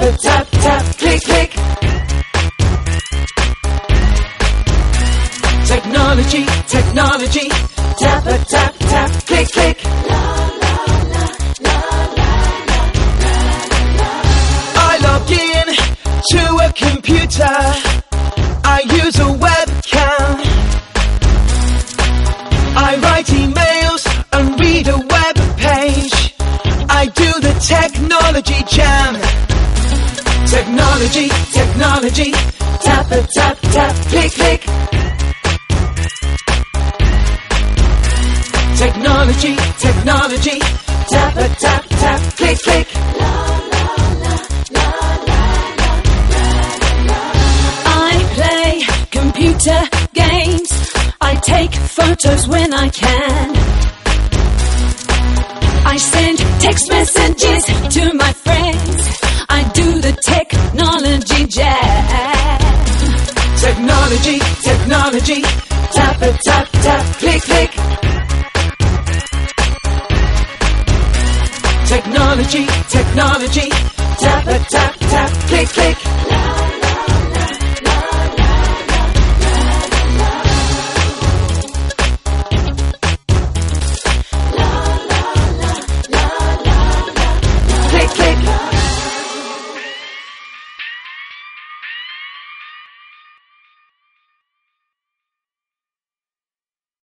the tap, tap, click, click. Technology, technology. Tap, a tap, tap, click, click. La, la, la, la, la, la, la, la. I log in to a computer. I use a webcam. I write emails and read a web page. I do the technology jam. Technology, technology. Tap, a tap, tap, click, click. Technology, technology. Tap, a tap, tap, click, click. La, la, la, la, la, la, la, la. I play computer games. I take photos when I can. I send text messages to my friends. I do the technology jam. Technology, technology. Tap, a tap, tap, click, click. Technology, technology. Tap, a tap, tap, click, click.